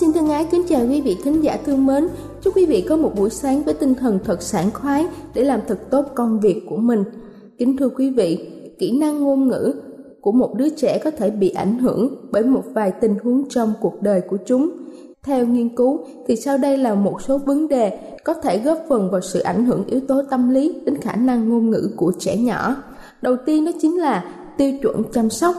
Xin thân ái kính chào quý vị khán giả thương mến. Chúc quý vị có một buổi sáng với tinh thần thật sảng khoái để làm thật tốt công việc của mình. Kính thưa quý vị, kỹ năng ngôn ngữ của một đứa trẻ có thể bị ảnh hưởng bởi một vài tình huống trong cuộc đời của chúng. Theo nghiên cứu thì sau đây là một số vấn đề có thể góp phần vào sự ảnh hưởng yếu tố tâm lý đến khả năng ngôn ngữ của trẻ nhỏ. Đầu tiên đó chính là tiêu chuẩn chăm sóc.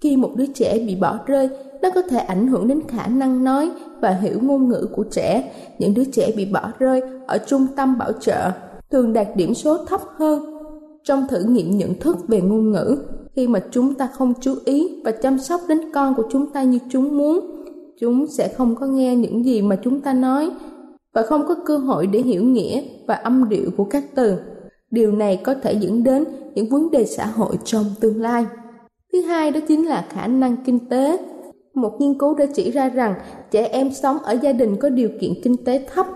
Khi một đứa trẻ bị bỏ rơi, nó có thể ảnh hưởng đến khả năng nói và hiểu ngôn ngữ của trẻ. Những đứa trẻ bị bỏ rơi ở trung tâm bảo trợ thường đạt điểm số thấp hơn trong thử nghiệm nhận thức về ngôn ngữ. Khi mà chúng ta không chú ý và chăm sóc đến con của chúng ta như chúng muốn, chúng sẽ không có nghe những gì mà chúng ta nói và không có cơ hội để hiểu nghĩa và âm điệu của các từ. Điều này có thể dẫn đến những vấn đề xã hội trong tương lai. Thứ hai đó chính là khả năng kinh tế. Một nghiên cứu đã chỉ ra rằng trẻ em sống ở gia đình có điều kiện kinh tế thấp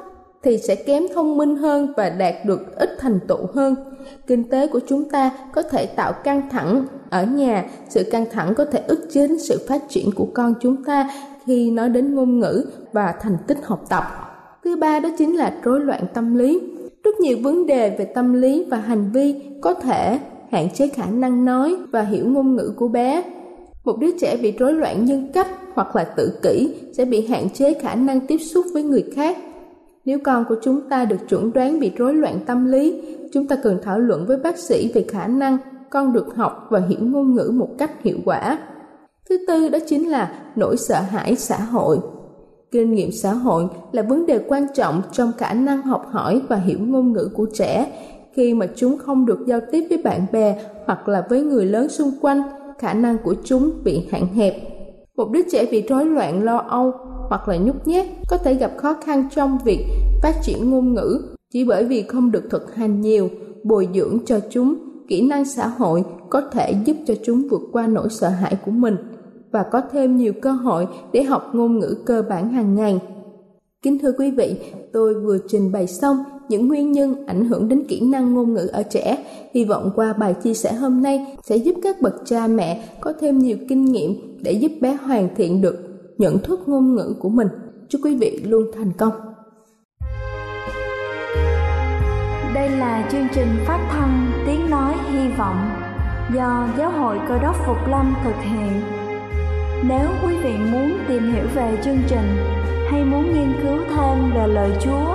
thì sẽ kém thông minh hơn và đạt được ít thành tựu hơn. Kinh tế của chúng ta có thể tạo căng thẳng ở nhà. Sự căng thẳng có thể ức chế sự phát triển của con chúng ta khi nói đến ngôn ngữ và thành tích học tập. Thứ ba đó chính là rối loạn tâm lý. Rất nhiều vấn đề về tâm lý và hành vi có thể hạn chế khả năng nói và hiểu ngôn ngữ của bé. Một đứa trẻ bị rối loạn nhân cách hoặc là tự kỷ sẽ bị hạn chế khả năng tiếp xúc với người khác. Nếu con của chúng ta được chẩn đoán bị rối loạn tâm lý, chúng ta cần thảo luận với bác sĩ về khả năng con được học và hiểu ngôn ngữ một cách hiệu quả. Thứ tư đó chính là nỗi sợ hãi xã hội. Kinh nghiệm xã hội là vấn đề quan trọng trong khả năng học hỏi và hiểu ngôn ngữ của trẻ. Khi mà chúng không được giao tiếp với bạn bè hoặc là với người lớn xung quanh, khả năng của chúng bị hạn hẹp. Một đứa trẻ bị rối loạn lo âu hoặc là nhút nhát có thể gặp khó khăn trong việc phát triển ngôn ngữ chỉ bởi vì không được thực hành nhiều, bồi dưỡng cho chúng kỹ năng xã hội có thể giúp cho chúng vượt qua nỗi sợ hãi của mình và có thêm nhiều cơ hội để học ngôn ngữ cơ bản hàng ngày. Kính thưa quý vị, tôi vừa trình bày xong những nguyên nhân ảnh hưởng đến kỹ năng ngôn ngữ ở trẻ. Hy vọng qua bài chia sẻ hôm nay sẽ giúp các bậc cha mẹ có thêm nhiều kinh nghiệm để giúp bé hoàn thiện được nhận thức ngôn ngữ của mình. Chúc quý vị luôn thành công. Đây là chương trình phát thanh Tiếng Nói Hy Vọng do Giáo hội Cơ đốc Phục Lâm thực hiện. Nếu quý vị muốn tìm hiểu về chương trình hay muốn nghiên cứu thêm về lời Chúa,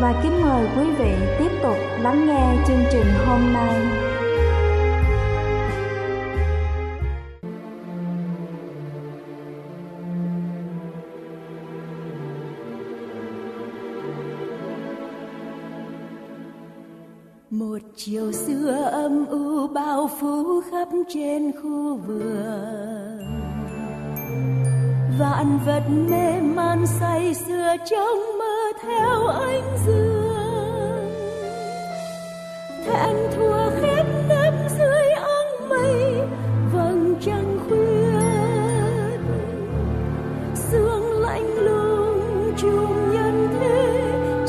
và kính mời quý vị tiếp tục lắng nghe chương trình hôm nay. Một chiều xưa âm u bao phủ khắp trên khu vườn, vạn vật mê man say sưa trong mơ theo ánh dương. Thẹn thua khép nếp dưới áng mây, vầng trăng khuyết sương lạnh lùng chung nhân thế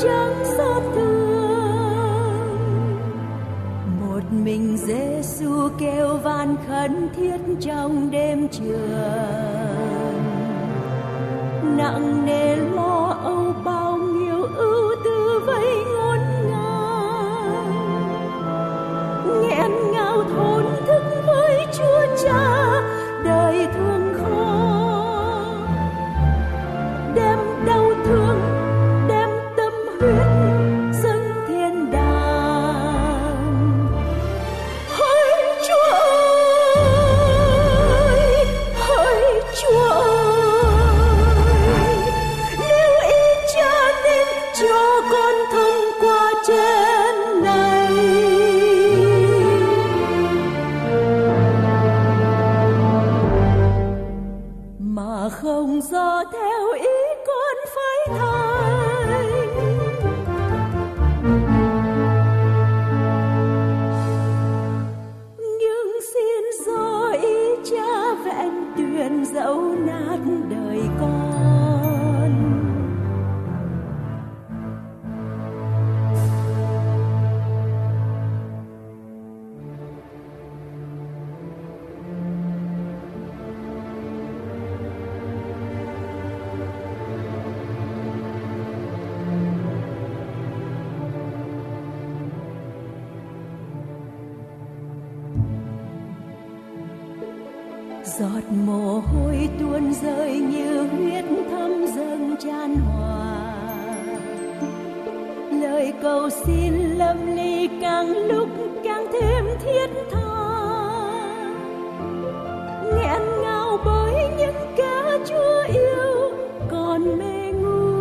chẳng xót thương. Một mình Giê-xu kêu van khẩn thiết trong đêm trường, nặng nề lo âu bao nhiêu ưu tư vây ngổn ngang, nghẹn ngào thốn thức với Chúa Cha đời thương khó, đem đau thương đem tâm huyết dâng thiên đàng. Hỡi Chúa ơi, hỡi Chúa ơi, không do theo ý con phải thay. Nhưng xin do ý Cha vẹn tuyển dẫu nát đời con. Giọt mồ hôi tuôn rơi như huyết thấm dâng tràn hòa, lời cầu xin lâm ly càng lúc càng thêm thiết tha, nghẹn ngào bởi những kẻ Chúa yêu còn mê ngu.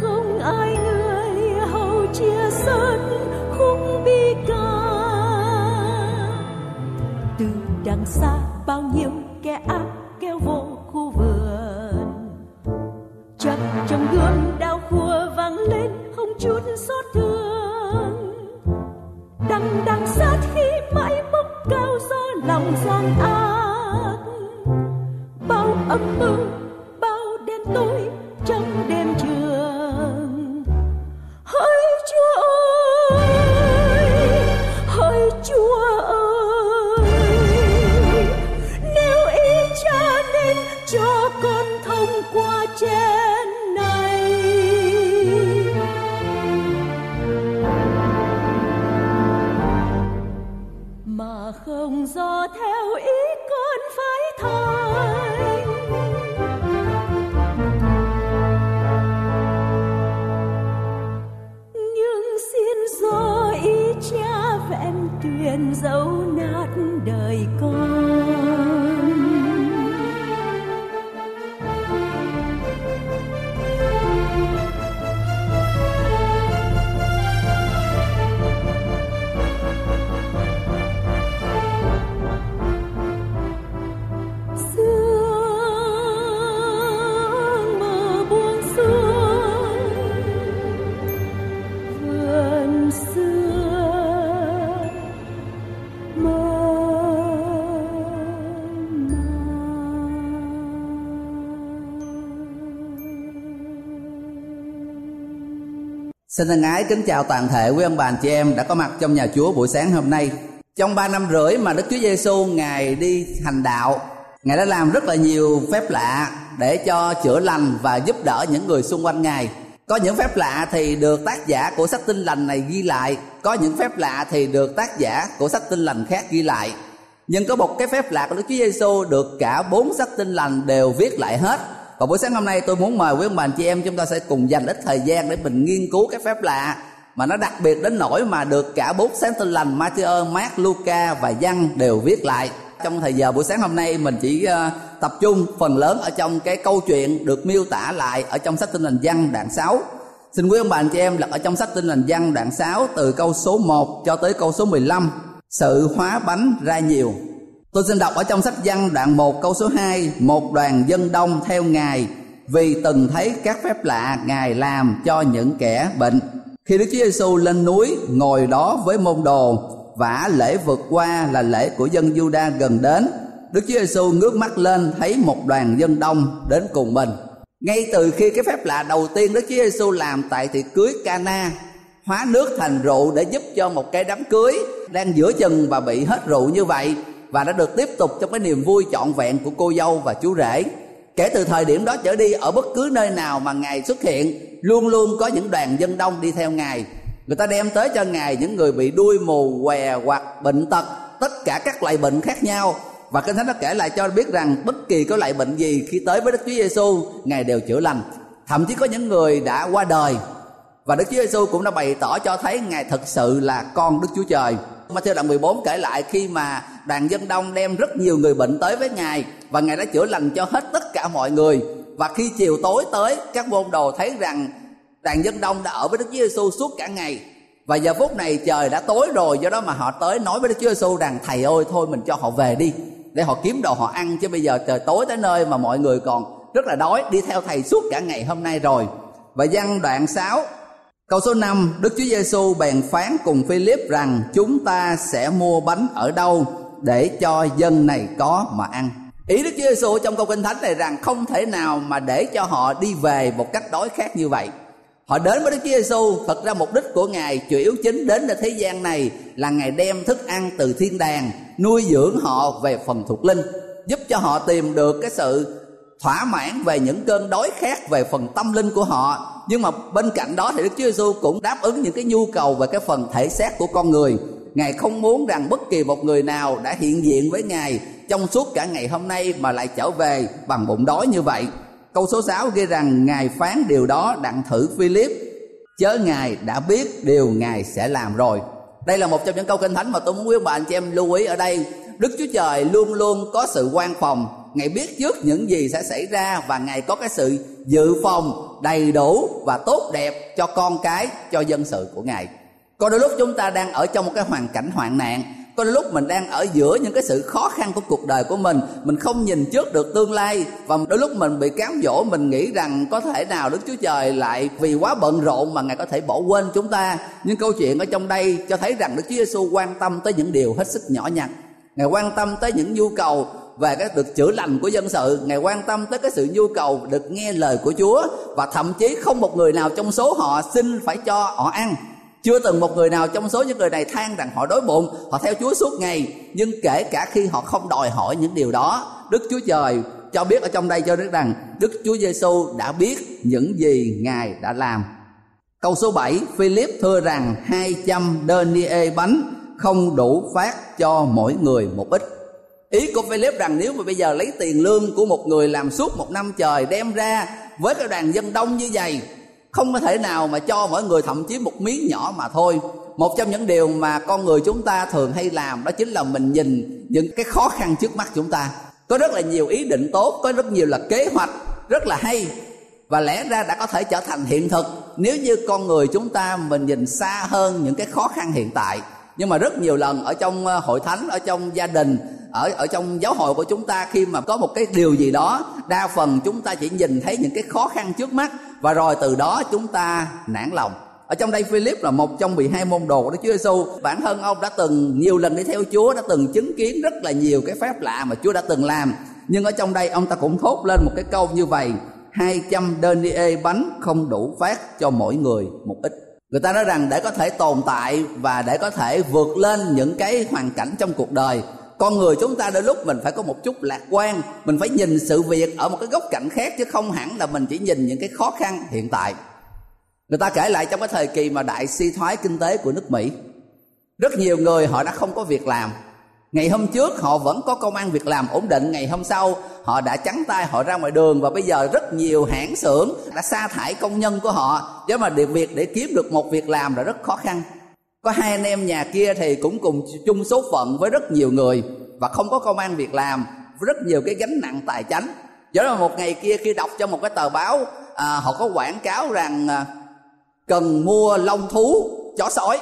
Không ai người hầu chia sớt khúc bi ca, từ đằng xa bao nhiêu kẻ ác kéo vô khu vườn, chập trong gương đao khua vang lên không chút xót thương. Đằng đằng sát khi mãi bốc cao do lòng gian ác, bao âm mưu bao đen tối trong đêm trường. Hỡi Chúa ơi, hỡi Chúa ơi, cho con thông qua trên này. Mà không do theo ý con phải thay. Nhưng xin do ý Cha vẹn tuyển dẫu nát đời con. Xin thân ái kính chào toàn thể quý ông bà anh chị em đã có mặt trong nhà Chúa buổi sáng hôm nay. Trong 3 năm rưỡi mà Đức Chúa Giê-xu Ngài đi hành đạo, Ngài đã làm rất là nhiều phép lạ để cho chữa lành và giúp đỡ những người xung quanh Ngài. Có những phép lạ thì được tác giả của sách Tin Lành này ghi lại, có những phép lạ thì được tác giả của sách Tin Lành khác ghi lại. Nhưng có một cái phép lạ của Đức Chúa Giê-xu được cả 4 sách Tin Lành đều viết lại hết. Và buổi sáng hôm nay tôi muốn mời quý ông bà anh chị em chúng ta sẽ cùng dành ít thời gian để mình nghiên cứu cái phép lạ mà nó đặc biệt đến nỗi mà được cả 4 sáng Tin Lành Matthew, Mark, Luca và Giăng đều viết lại. Trong thời giờ buổi sáng hôm nay mình chỉ tập trung phần lớn ở trong cái câu chuyện được miêu tả lại ở trong sách Tin Lành Giăng đoạn 6. Xin quý ông bà anh chị em lật ở trong sách Tin Lành Giăng đoạn 6 từ câu số 1 cho tới câu số 15. Sự hóa bánh ra nhiều. Tôi xin đọc ở trong sách Giăng đoạn 1 câu số 2. Một đoàn dân đông theo Ngài vì từng thấy các phép lạ Ngài làm cho những kẻ bệnh. Khi Đức Chúa Giêsu lên núi ngồi đó với môn đồ và lễ vượt qua là lễ của dân Giu-đa gần đến, Đức Chúa Giêsu ngước mắt lên thấy một đoàn dân đông đến cùng mình. Ngay từ khi cái phép lạ đầu tiên Đức Chúa Giêsu làm tại tiệc cưới Cana, hóa nước thành rượu để giúp cho một cái đám cưới đang giữa chừng và bị hết rượu như vậy, và đã được tiếp tục trong cái niềm vui trọn vẹn của cô dâu và chú rể. Kể từ thời điểm đó trở đi, ở bất cứ nơi nào mà Ngài xuất hiện, luôn luôn có những đoàn dân đông đi theo Ngài. Người ta đem tới cho Ngài những người bị đuôi mù, què hoặc bệnh tật, tất cả các loại bệnh khác nhau. Và Kinh Thánh nó kể lại cho biết rằng bất kỳ có loại bệnh gì khi tới với Đức Chúa Giêsu, Ngài đều chữa lành. Thậm chí có những người đã qua đời, và Đức Chúa Giêsu cũng đã bày tỏ cho thấy Ngài thật sự là con Đức Chúa Trời. Matthew đoạn 14 kể lại khi mà đoàn dân đông đem rất nhiều người bệnh tới với Ngài, và Ngài đã chữa lành cho hết tất cả mọi người. Và khi chiều tối tới, các môn đồ thấy rằng đoàn dân đông đã ở với Đức Chúa Giêsu suốt cả ngày, và giờ phút này trời đã tối rồi. Do đó mà họ tới nói với Đức Chúa Giêsu rằng: Thầy ơi, thôi mình cho họ về đi, để họ kiếm đồ họ ăn, chứ bây giờ trời tối tới nơi mà mọi người còn rất là đói, đi theo Thầy suốt cả ngày hôm nay rồi. Và Giăng đoạn 6 câu số 5, Đức Chúa Giêsu bèn phán cùng Phi-líp rằng: Chúng ta sẽ mua bánh ở đâu để cho dân này có mà ăn? Ý Đức Chúa Giêsu trong câu Kinh Thánh này rằng không thể nào mà để cho họ đi về một cách đói khát như vậy. Họ đến với Đức Chúa Giêsu, thật ra mục đích của Ngài chủ yếu chính đến thế gian này là Ngài đem thức ăn từ thiên đàng nuôi dưỡng họ về phần thuộc linh, giúp cho họ tìm được cái sự thỏa mãn về những cơn đói khát về phần tâm linh của họ. Nhưng mà bên cạnh đó thì Đức Chúa Giêsu cũng đáp ứng những cái nhu cầu về cái phần thể xác của con người. Ngài không muốn rằng bất kỳ một người nào đã hiện diện với Ngài trong suốt cả ngày hôm nay mà lại trở về bằng bụng đói như vậy. Câu số 6 ghi rằng: Ngài phán điều đó đặng thử Phi-líp, chớ Ngài đã biết điều Ngài sẽ làm rồi. Đây là một trong những câu Kinh Thánh mà tôi muốn quý bà anh chị em lưu ý ở đây. Đức Chúa Trời luôn luôn có sự quan phòng. Ngài biết trước những gì sẽ xảy ra, và Ngài có cái sự dự phòng đầy đủ và tốt đẹp cho con cái, cho dân sự của Ngài. Có đôi lúc chúng ta đang ở trong một cái hoàn cảnh hoạn nạn, có đôi lúc mình đang ở giữa những cái sự khó khăn của cuộc đời của mình không nhìn trước được tương lai, và đôi lúc mình bị cám dỗ, mình nghĩ rằng có thể nào Đức Chúa Trời lại vì quá bận rộn mà Ngài có thể bỏ quên chúng ta. Nhưng câu chuyện ở trong đây cho thấy rằng Đức Chúa Giêsu quan tâm tới những điều hết sức nhỏ nhặt. Ngài quan tâm tới những nhu cầu về cái được chữa lành của dân sự, Ngài quan tâm tới cái sự nhu cầu được nghe lời của Chúa, và thậm chí không một người nào trong số họ xin phải cho họ ăn. Chưa từng một người nào trong số những người này than rằng họ đói bụng, họ theo Chúa suốt ngày. Nhưng kể cả khi họ không đòi hỏi những điều đó, Đức Chúa Trời cho biết ở trong đây cho biết rằng Đức Chúa Giêsu đã biết những gì Ngài đã làm. Câu số 7, Phi-líp thưa rằng 200 đơ-ni-ê bánh không đủ phát cho mỗi người một ít. Ý của Phi-líp rằng nếu mà bây giờ lấy tiền lương của một người làm suốt một năm trời đem ra với cái đoàn dân đông như vậy, không có thể nào mà cho mỗi người thậm chí một miếng nhỏ mà thôi. Một trong những điều mà con người chúng ta thường hay làm đó chính là mình nhìn những cái khó khăn trước mắt chúng ta. Có rất là nhiều ý định tốt, có rất nhiều là kế hoạch rất là hay, và lẽ ra đã có thể trở thành hiện thực nếu như con người chúng ta mình nhìn xa hơn những cái khó khăn hiện tại. Nhưng mà rất nhiều lần ở trong hội thánh, ở trong gia đình, ở trong giáo hội của chúng ta, khi mà có một cái điều gì đó, đa phần chúng ta chỉ nhìn thấy những cái khó khăn trước mắt, và rồi từ đó chúng ta nản lòng. Ở trong đây Phi-líp là một trong 12 môn đồ của Đức Chúa Giêsu. Bản thân ông đã từng nhiều lần đi theo Chúa, đã từng chứng kiến rất là nhiều cái phép lạ mà Chúa đã từng làm. Nhưng ở trong đây ông ta cũng thốt lên một cái câu như vậy: 200 đơ-ni-ê bánh không đủ phát cho mỗi người một ít. Người ta nói rằng để có thể tồn tại và để có thể vượt lên những cái hoàn cảnh trong cuộc đời, con người chúng ta đôi lúc mình phải có một chút lạc quan, mình phải nhìn sự việc ở một cái góc cạnh khác, chứ không hẳn là mình chỉ nhìn những cái khó khăn hiện tại. Người ta kể lại trong cái thời kỳ mà đại suy thoái kinh tế của nước Mỹ, rất nhiều người họ đã không có việc làm, Ngày hôm trước họ vẫn có công ăn việc làm ổn định, ngày hôm sau họ đã trắng tay, họ ra ngoài đường, và bây giờ rất nhiều hãng xưởng đã sa thải công nhân của họ, chứ mà việc để kiếm được một việc làm là rất khó khăn. Có hai anh em nhà kia thì cũng cùng chung số phận với rất nhiều người và không có công ăn việc làm, rất nhiều cái gánh nặng tài chánh. Cho nên một ngày kia khi đọc trong một cái tờ báo, họ có quảng cáo rằng cần mua lông thú chó sói,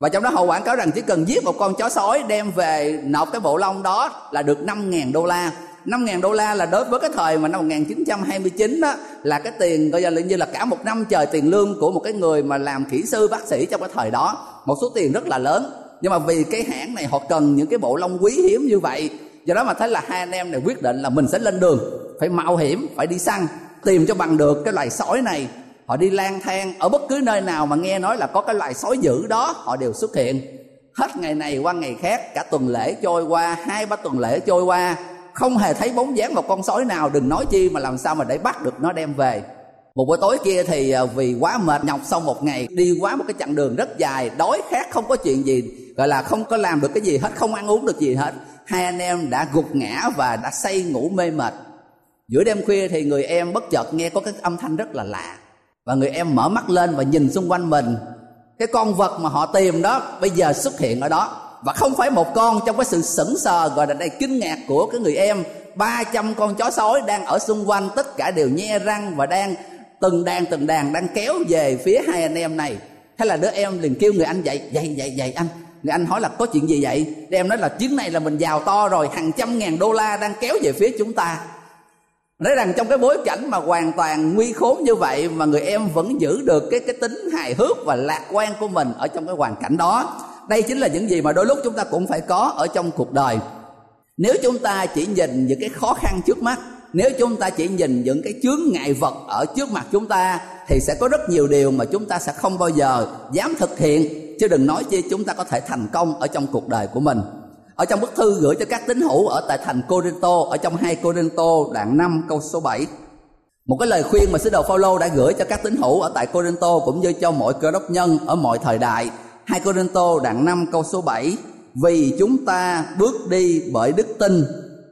và trong đó họ quảng cáo rằng chỉ cần giết một con chó sói đem về nộp cái bộ lông đó là được $5,000. $5,000 là đối với cái thời mà năm 1929 đó, là cái tiền coi như là cả một năm trời tiền lương của một cái người mà làm kỹ sư bác sĩ trong cái thời đó, một số tiền rất là lớn. Nhưng mà vì cái hãng này họ cần những cái bộ lông quý hiếm như vậy, do đó mà thấy là hai anh em này quyết định là mình sẽ lên đường, phải mạo hiểm, phải đi săn tìm cho bằng được cái loài sói này. Họ đi lang thang ở bất cứ nơi nào mà nghe nói là có cái loài sói dữ đó, họ đều xuất hiện. Hết ngày này qua ngày khác, cả tuần lễ trôi qua, 2-3 tuần lễ trôi qua, không hề thấy bóng dáng một con sói nào, đừng nói chi mà làm sao mà để bắt được nó đem về. Một buổi tối kia thì vì quá mệt nhọc sau một ngày đi quá một cái chặng đường rất dài, đói khát không có chuyện gì, gọi là không có làm được cái gì hết, không ăn uống được gì hết, hai anh em đã gục ngã và đã say ngủ mê mệt. Giữa đêm khuya thì người em bất chợt nghe có cái âm thanh rất là lạ, và người em mở mắt lên và nhìn xung quanh mình. Cái con vật mà họ tìm đó bây giờ xuất hiện ở đó, và không phải một con. Trong cái sự sững sờ gọi là đầy kinh ngạc của cái người em, 300 con chó sói đang ở xung quanh, tất cả đều nhe răng và đang từng đàn đang kéo về phía hai anh em này. Thế là đứa em liền kêu người anh dậy anh. Người anh hỏi là có chuyện gì vậy? Đứa em nói là chuyến này là mình giàu to rồi, hàng trăm ngàn đô la đang kéo về phía chúng ta. Nói rằng trong cái bối cảnh mà hoàn toàn nguy khốn như vậy mà người em vẫn giữ được cái tính hài hước và lạc quan của mình ở trong cái hoàn cảnh đó. Đây chính là những gì mà đôi lúc chúng ta cũng phải có ở trong cuộc đời. Nếu chúng ta chỉ nhìn những cái khó khăn trước mắt, nếu chúng ta chỉ nhìn những cái chướng ngại vật ở trước mặt chúng ta, thì sẽ có rất nhiều điều mà chúng ta sẽ không bao giờ dám thực hiện, chứ đừng nói chi chúng ta có thể thành công ở trong cuộc đời của mình. Ở trong bức thư gửi cho các tín hữu ở tại thành Corinto, ở trong 2 Corinto đoạn 5 câu số 7, một cái lời khuyên mà sứ đồ Phaolô đã gửi cho các tín hữu ở tại Corinto cũng như cho mọi cơ đốc nhân ở mọi thời đại. 2 Corinto đoạn 5 câu số 7: vì chúng ta bước đi bởi đức tin,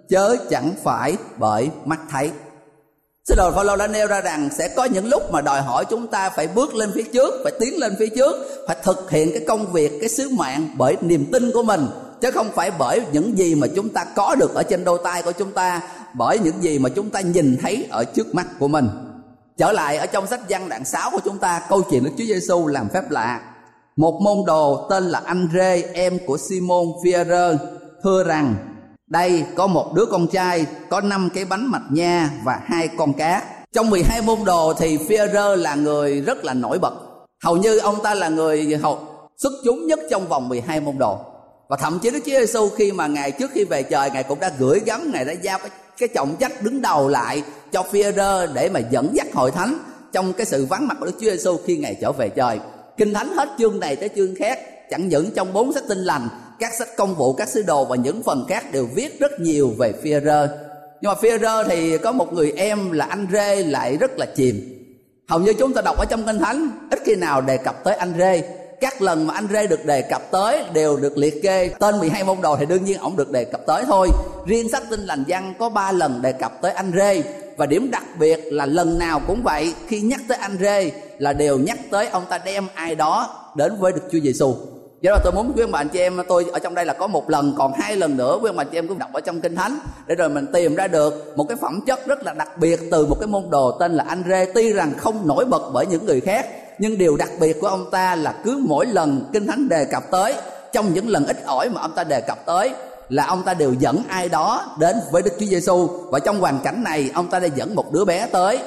chớ chẳng phải bởi mắt thấy. Sứ đồ Phaolô đã nêu ra rằng sẽ có những lúc mà đòi hỏi chúng ta phải bước lên phía trước, phải tiến lên phía trước, phải thực hiện cái công việc, cái sứ mạng bởi niềm tin của mình, chứ không phải bởi những gì mà chúng ta có được ở trên đôi tay của chúng ta, bởi những gì mà chúng ta nhìn thấy ở trước mắt của mình. Trở lại ở trong sách Giăng đoạn 6 của chúng ta, câu chuyện Đức Chúa Giêsu làm phép lạ. Một môn đồ tên là Anh-rê, em của Si-môn Phi-e-rơ, thưa rằng: đây có một đứa con trai có 5 cái bánh mạch nha và 2 con cá. Trong 12 môn đồ thì Phi-e-rơ là người rất là nổi bật. Hầu như ông ta là người xuất chúng nhất trong vòng 12 môn đồ. Và thậm chí Đức Chúa Giêsu khi mà Ngài trước khi về trời, Ngài cũng đã gửi gắm, Ngài đã giao cái trọng trách đứng đầu lại cho Phi-e-rơ để mà dẫn dắt hội thánh trong cái sự vắng mặt của Đức Chúa Giêsu khi Ngài trở về trời. Kinh Thánh hết chương này tới chương khác, chẳng những trong 4 sách Tin Lành, các sách Công vụ, các sứ đồ và những phần khác đều viết rất nhiều về Phi-e-rơ. Nhưng mà Phi-e-rơ thì có một người em là Anh-rê lại rất là chìm. Hầu như chúng ta đọc ở trong Kinh Thánh ít khi nào đề cập tới Anh-rê. Các lần mà Anh-rê được đề cập tới đều được liệt kê tên 12 môn đồ, thì đương nhiên ổng được đề cập tới thôi. Riêng sách Tin Lành Giăng có 3 lần đề cập tới Anh-rê, và điểm đặc biệt là lần nào cũng vậy, khi nhắc tới Anh-rê là đều nhắc tới ông ta đem ai đó đến với Đức Chúa Giêsu. Do đó tôi muốn quý ông bà anh chị em, tôi ở trong đây là có một lần, còn 2 lần nữa quý ông bà anh chị em cứ đọc ở trong Kinh Thánh để rồi mình tìm ra được một cái phẩm chất rất là đặc biệt từ một cái môn đồ tên là Anh-rê. Tuy rằng không nổi bật bởi những người khác, nhưng điều đặc biệt của ông ta là cứ mỗi lần Kinh Thánh đề cập tới, trong những lần ít ỏi mà ông ta đề cập tới, là ông ta đều dẫn ai đó đến với Đức Chúa Giêsu. Và trong hoàn cảnh này ông ta đã dẫn một đứa bé tới.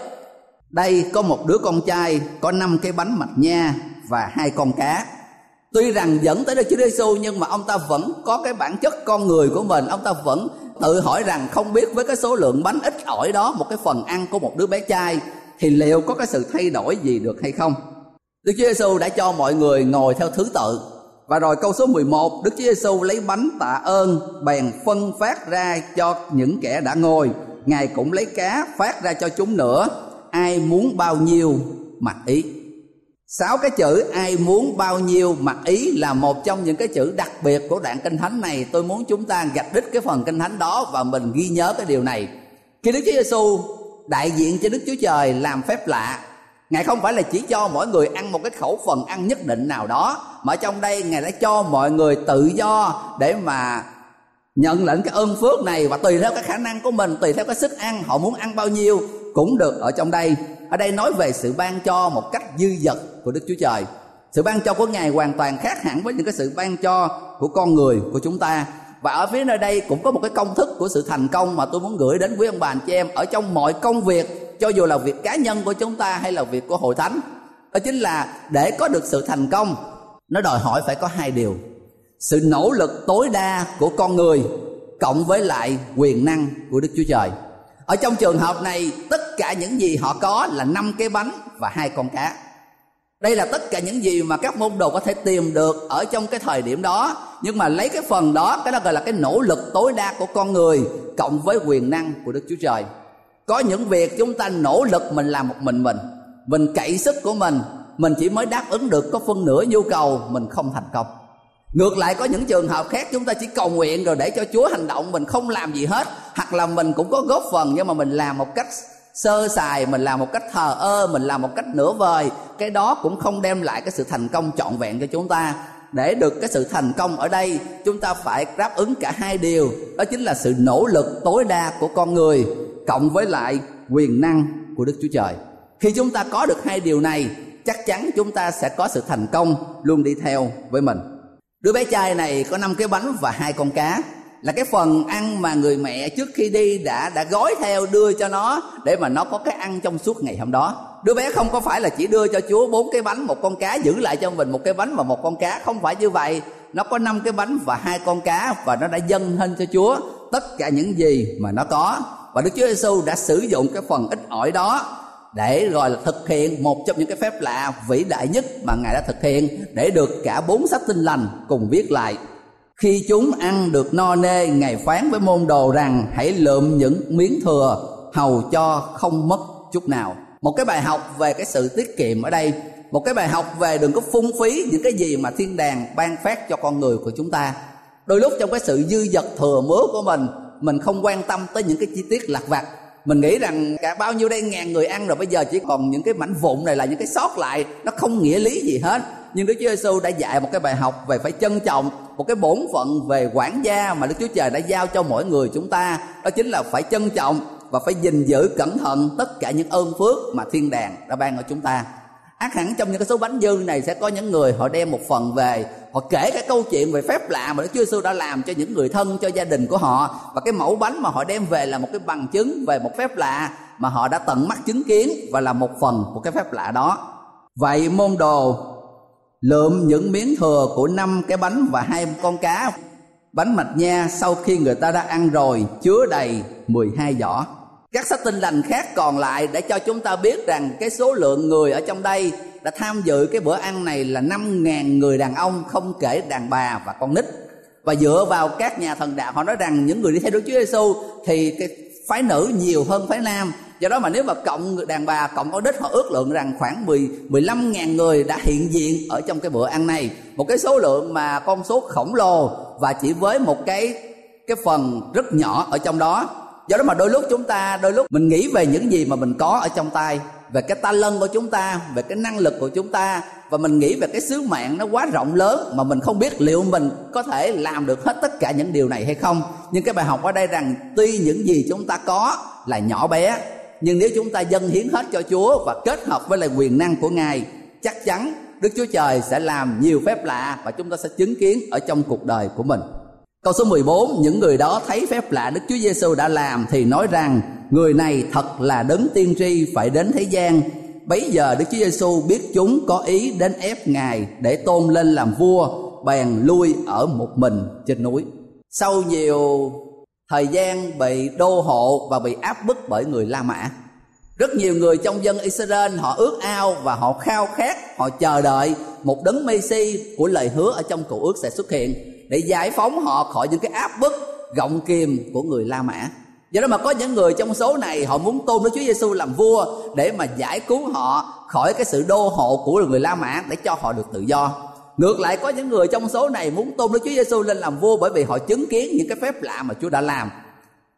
Đây có một đứa con trai có 5 cái bánh mạch nha và 2 con cá. Tuy rằng dẫn tới Đức Chúa Giêsu nhưng mà ông ta vẫn có cái bản chất con người của mình. Ông ta vẫn tự hỏi rằng không biết với cái số lượng bánh ít ỏi đó, một cái phần ăn của một đứa bé trai, thì liệu có cái sự thay đổi gì được hay không. Đức Chúa Giêsu đã cho mọi người ngồi theo thứ tự. Và rồi câu số 11, Đức Chúa Giêsu lấy bánh tạ ơn, bèn phân phát ra cho những kẻ đã ngồi. Ngài cũng lấy cá phát ra cho chúng nữa. Ai muốn bao nhiêu mặc ý. 6 cái chữ ai muốn bao nhiêu mặc ý là một trong những cái chữ đặc biệt của đoạn Kinh Thánh này. Tôi muốn chúng ta gạch đích cái phần Kinh Thánh đó và mình ghi nhớ cái điều này. Khi Đức Chúa Giêsu đại diện cho Đức Chúa Trời làm phép lạ, Ngài không phải là chỉ cho mỗi người ăn một cái khẩu phần ăn nhất định nào đó, mà trong đây Ngài đã cho mọi người tự do để mà nhận lãnh cái ơn phước này, và tùy theo cái khả năng của mình, tùy theo cái sức ăn, họ muốn ăn bao nhiêu cũng được ở trong đây. Ở đây nói về sự ban cho một cách dư dật của Đức Chúa Trời. Sự ban cho của Ngài hoàn toàn khác hẳn với những cái sự ban cho của con người, của chúng ta. Và ở phía nơi đây cũng có một cái công thức của sự thành công mà tôi muốn gửi đến quý ông bà anh chị em ở trong mọi công việc, cho dù là việc cá nhân của chúng ta hay là việc của hội thánh. Đó chính là để có được sự thành công, nó đòi hỏi phải có hai điều: sự nỗ lực tối đa của con người cộng với lại quyền năng của Đức Chúa Trời. Ở trong trường hợp này, tất cả những gì họ có là 5 cái bánh và 2 con cá. Đây là tất cả những gì mà các môn đồ có thể tìm được ở trong cái thời điểm đó. Nhưng mà lấy cái phần đó, cái đó gọi là cái nỗ lực tối đa của con người cộng với quyền năng của Đức Chúa Trời. Có những việc chúng ta nỗ lực mình làm một mình cậy sức của mình chỉ mới đáp ứng được có phân nửa nhu cầu, mình không thành công. Ngược lại, có những trường hợp khác chúng ta chỉ cầu nguyện rồi để cho Chúa hành động, mình không làm gì hết, hoặc là mình cũng có góp phần nhưng mà mình làm một cách sơ sài, mình làm một cách thờ ơ, mình làm một cách nửa vời. Cái đó cũng không đem lại cái sự thành công trọn vẹn cho chúng ta. Để được cái sự thành công ở đây, chúng ta phải đáp ứng cả hai điều, đó chính là sự nỗ lực tối đa của con người cộng với lại quyền năng của Đức Chúa Trời. Khi chúng ta có được hai điều này, chắc chắn chúng ta sẽ có sự thành công luôn đi theo với mình. Đứa bé trai này có 5 cái bánh và 2 con cá, là cái phần ăn mà người mẹ trước khi đi đã gói theo đưa cho nó để mà nó có cái ăn trong suốt ngày hôm đó. Đứa bé không có phải là chỉ đưa cho Chúa 4 cái bánh, 1 con cá, giữ lại cho mình 1 cái bánh và 1 con cá. Không phải như vậy, nó có 5 cái bánh và 2 con cá và nó đã dâng lên cho Chúa tất cả những gì mà nó có. Và Đức Chúa Giêsu đã sử dụng cái phần ít ỏi đó để rồi là thực hiện một trong những cái phép lạ vĩ đại nhất mà Ngài đã thực hiện, để được cả 4 sách Tin Lành cùng viết lại. Khi chúng ăn được no nê, Ngài phán với môn đồ rằng hãy lượm những miếng thừa hầu cho không mất chút nào. Một cái bài học về cái sự tiết kiệm ở đây, một cái bài học về đừng có phung phí những cái gì mà thiên đàng ban phát cho con người của chúng ta. Đôi lúc trong cái sự dư dật thừa mứa của mình không quan tâm tới những cái chi tiết lặt vặt. Mình nghĩ rằng cả bao nhiêu đây ngàn người ăn rồi, bây giờ chỉ còn những cái mảnh vụn này là những cái sót lại, nó không nghĩa lý gì hết. Nhưng Đức Chúa Giêsu đã dạy một cái bài học về phải trân trọng, một cái bổn phận về quản gia mà Đức Chúa Trời đã giao cho mỗi người chúng ta. Đó chính là phải trân trọng và phải gìn giữ cẩn thận tất cả những ơn phước mà thiên đàng đã ban cho chúng ta. Ắt hẳn trong những cái số bánh dư này sẽ có những người họ đem một phần về, họ kể cái câu chuyện về phép lạ mà Đức Chúa Giêsu đã làm cho những người thân, cho gia đình của họ. Và cái mẫu bánh mà họ đem về là một cái bằng chứng về một phép lạ mà họ đã tận mắt chứng kiến và là một phần của cái phép lạ đó. Vậy môn đồ lượm những miếng thừa của 5 cái bánh và 2 con cá, bánh mạch nha sau khi người ta đã ăn rồi chứa đầy 12 giỏ. Các sách Tin Lành khác còn lại để cho chúng ta biết rằng cái số lượng người ở trong đây đã tham dự cái bữa ăn này là 5.000 người đàn ông, không kể đàn bà và con nít. Và dựa vào các nhà thần đạo, họ nói rằng những người đi theo Đức Chúa Giêsu thì cái phái nữ nhiều hơn phái nam. Do đó mà nếu mà cộng đàn bà, cộng con nít, họ ước lượng rằng khoảng 15.000 người đã hiện diện ở trong cái bữa ăn này. Một cái số lượng mà con số khổng lồ và chỉ với một cái phần rất nhỏ ở trong đó. Do đó mà đôi lúc mình nghĩ về những gì mà mình có ở trong tay, về cái ta lân của chúng ta, về cái năng lực của chúng ta, và mình nghĩ về cái sứ mạng nó quá rộng lớn mà mình không biết liệu mình có thể làm được hết tất cả những điều này hay không. Nhưng cái bài học ở đây rằng tuy những gì chúng ta có là nhỏ bé, nhưng nếu chúng ta dâng hiến hết cho Chúa và kết hợp với lại quyền năng của Ngài, chắc chắn Đức Chúa Trời sẽ làm nhiều phép lạ và chúng ta sẽ chứng kiến ở trong cuộc đời của mình. Câu số 14, những người đó thấy phép lạ Đức Chúa Giêsu đã làm thì nói rằng người này thật là đấng tiên tri phải đến thế gian. Bấy giờ Đức Chúa Giêsu biết chúng có ý đến ép Ngài để tôn lên làm vua, bèn lui ở một mình trên núi. Sau nhiều thời gian bị đô hộ và bị áp bức bởi người La Mã, rất nhiều người trong dân Israel họ ước ao và họ khao khát, họ chờ đợi một đấng Mêsi của lời hứa ở trong Cựu Ước sẽ xuất hiện để giải phóng họ khỏi những cái áp bức gọng kìm của người La Mã. Do đó mà có những người trong số này họ muốn tôn Đức Chúa Giêsu làm vua để mà giải cứu họ khỏi cái sự đô hộ của người La Mã để cho họ được tự do. Ngược lại có những người trong số này muốn tôn Đức Chúa Giêsu lên làm vua bởi vì họ chứng kiến những cái phép lạ mà Chúa đã làm.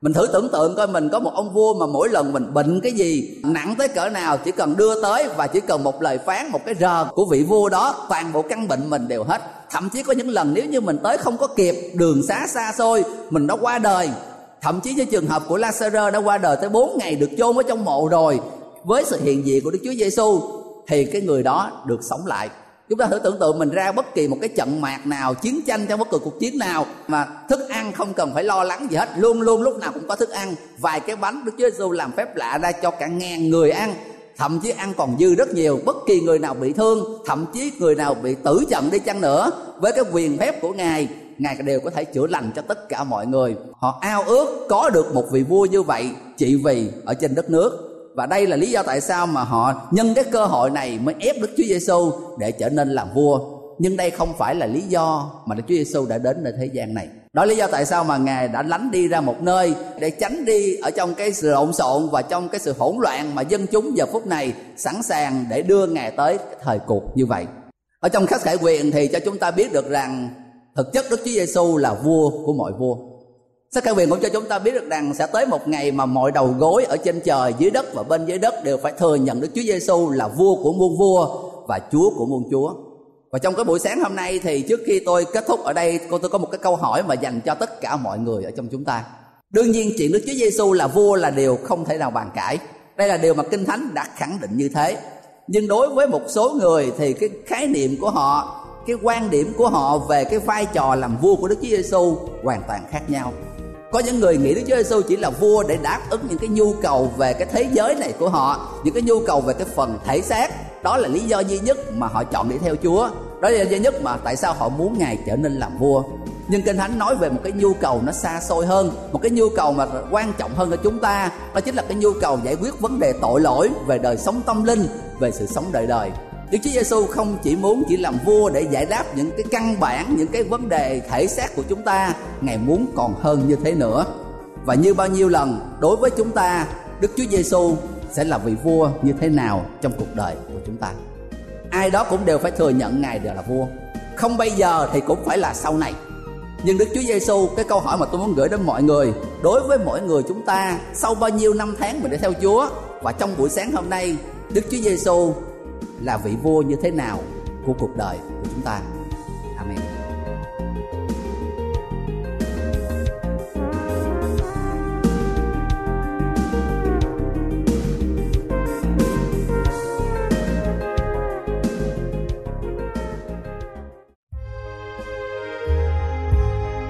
Mình thử tưởng tượng coi, mình có một ông vua mà mỗi lần mình bệnh cái gì nặng tới cỡ nào chỉ cần đưa tới và chỉ cần một lời phán, một cái rờ của vị vua đó, toàn bộ căn bệnh mình đều hết. Thậm chí có những lần nếu như mình tới không có kịp, đường xá xa xôi, mình đã qua đời. Thậm chí như trường hợp của Lazarus đã qua đời tới 4 ngày, được chôn ở trong mộ rồi, với sự hiện diện của Đức Chúa Giêsu thì cái người đó được sống lại. Chúng ta thử tưởng tượng mình ra bất kỳ một cái trận mạc nào, chiến tranh, trong bất kỳ cuộc chiến nào mà thức ăn không cần phải lo lắng gì hết, luôn luôn lúc nào cũng có thức ăn. Vài cái bánh, Đức Chúa Giêsu làm phép lạ ra cho cả 1.000 người ăn, thậm chí ăn còn dư rất nhiều. Bất kỳ người nào bị thương, thậm chí người nào bị tử trận đi chăng nữa, với cái quyền phép của Ngài, Ngài đều có thể chữa lành cho tất cả mọi người. Họ ao ước có được một vị vua như vậy trị vì ở trên đất nước. Và đây là lý do tại sao mà họ nhân cái cơ hội này mới ép Đức Chúa Giêsu để trở nên làm vua. Nhưng đây không phải là lý do mà Đức Chúa Giêsu đã đến nơi thế gian này. Đó là lý do tại sao mà Ngài đã lánh đi ra một nơi để tránh đi ở trong cái sự lộn xộn và trong cái sự hỗn loạn mà dân chúng giờ phút này sẵn sàng để đưa Ngài tới cái thời cuộc như vậy. Ở trong Khải Huyền thì cho chúng ta biết được rằng thực chất Đức Chúa Giêsu là vua của mọi vua. Sách Khải Huyền cũng cho chúng ta biết được rằng sẽ tới một ngày mà mọi đầu gối ở trên trời, dưới đất và bên dưới đất đều phải thừa nhận Đức Chúa Giêsu là vua của muôn vua và Chúa của muôn Chúa. Và trong cái buổi sáng hôm nay thì trước khi tôi kết thúc ở đây, tôi có một cái câu hỏi mà dành cho tất cả mọi người ở trong chúng ta. Đương nhiên chuyện Đức Chúa Giêsu là vua là điều không thể nào bàn cãi. Đây là điều mà Kinh Thánh đã khẳng định như thế. Nhưng đối với một số người thì cái khái niệm của họ, cái quan điểm của họ về cái vai trò làm vua của Đức Chúa Giêsu hoàn toàn khác nhau. Có những người nghĩ Đức Chúa Giêsu chỉ là vua để đáp ứng những cái nhu cầu về cái thế giới này của họ, những cái nhu cầu về cái phần thể xác. Đó là lý do duy nhất mà họ chọn đi theo Chúa. Đó là lý do duy nhất mà tại sao họ muốn Ngài trở nên làm vua. Nhưng Kinh Thánh nói về một cái nhu cầu nó xa xôi hơn, một cái nhu cầu mà quan trọng hơn cho chúng ta. Đó chính là cái nhu cầu giải quyết vấn đề tội lỗi, về đời sống tâm linh, về sự sống đời đời. Đức Chúa Giêsu không chỉ làm vua để giải đáp những cái căn bản, những cái vấn đề thể xác của chúng ta. Ngài muốn còn hơn như thế nữa. Và như bao nhiêu lần đối với chúng ta, Đức Chúa Giêsu sẽ là vị vua như thế nào trong cuộc đời của chúng ta. Ai đó cũng đều phải thừa nhận Ngài đều là vua. Không bây giờ thì cũng phải là sau này. Nhưng Đức Chúa Giêsu, cái câu hỏi mà tôi muốn gửi đến mọi người, đối với mỗi người chúng ta, sau bao nhiêu năm tháng mình đi theo Chúa, và trong buổi sáng hôm nay, Đức Chúa Giêsu là vị vua như thế nào của cuộc đời của chúng ta. Amen.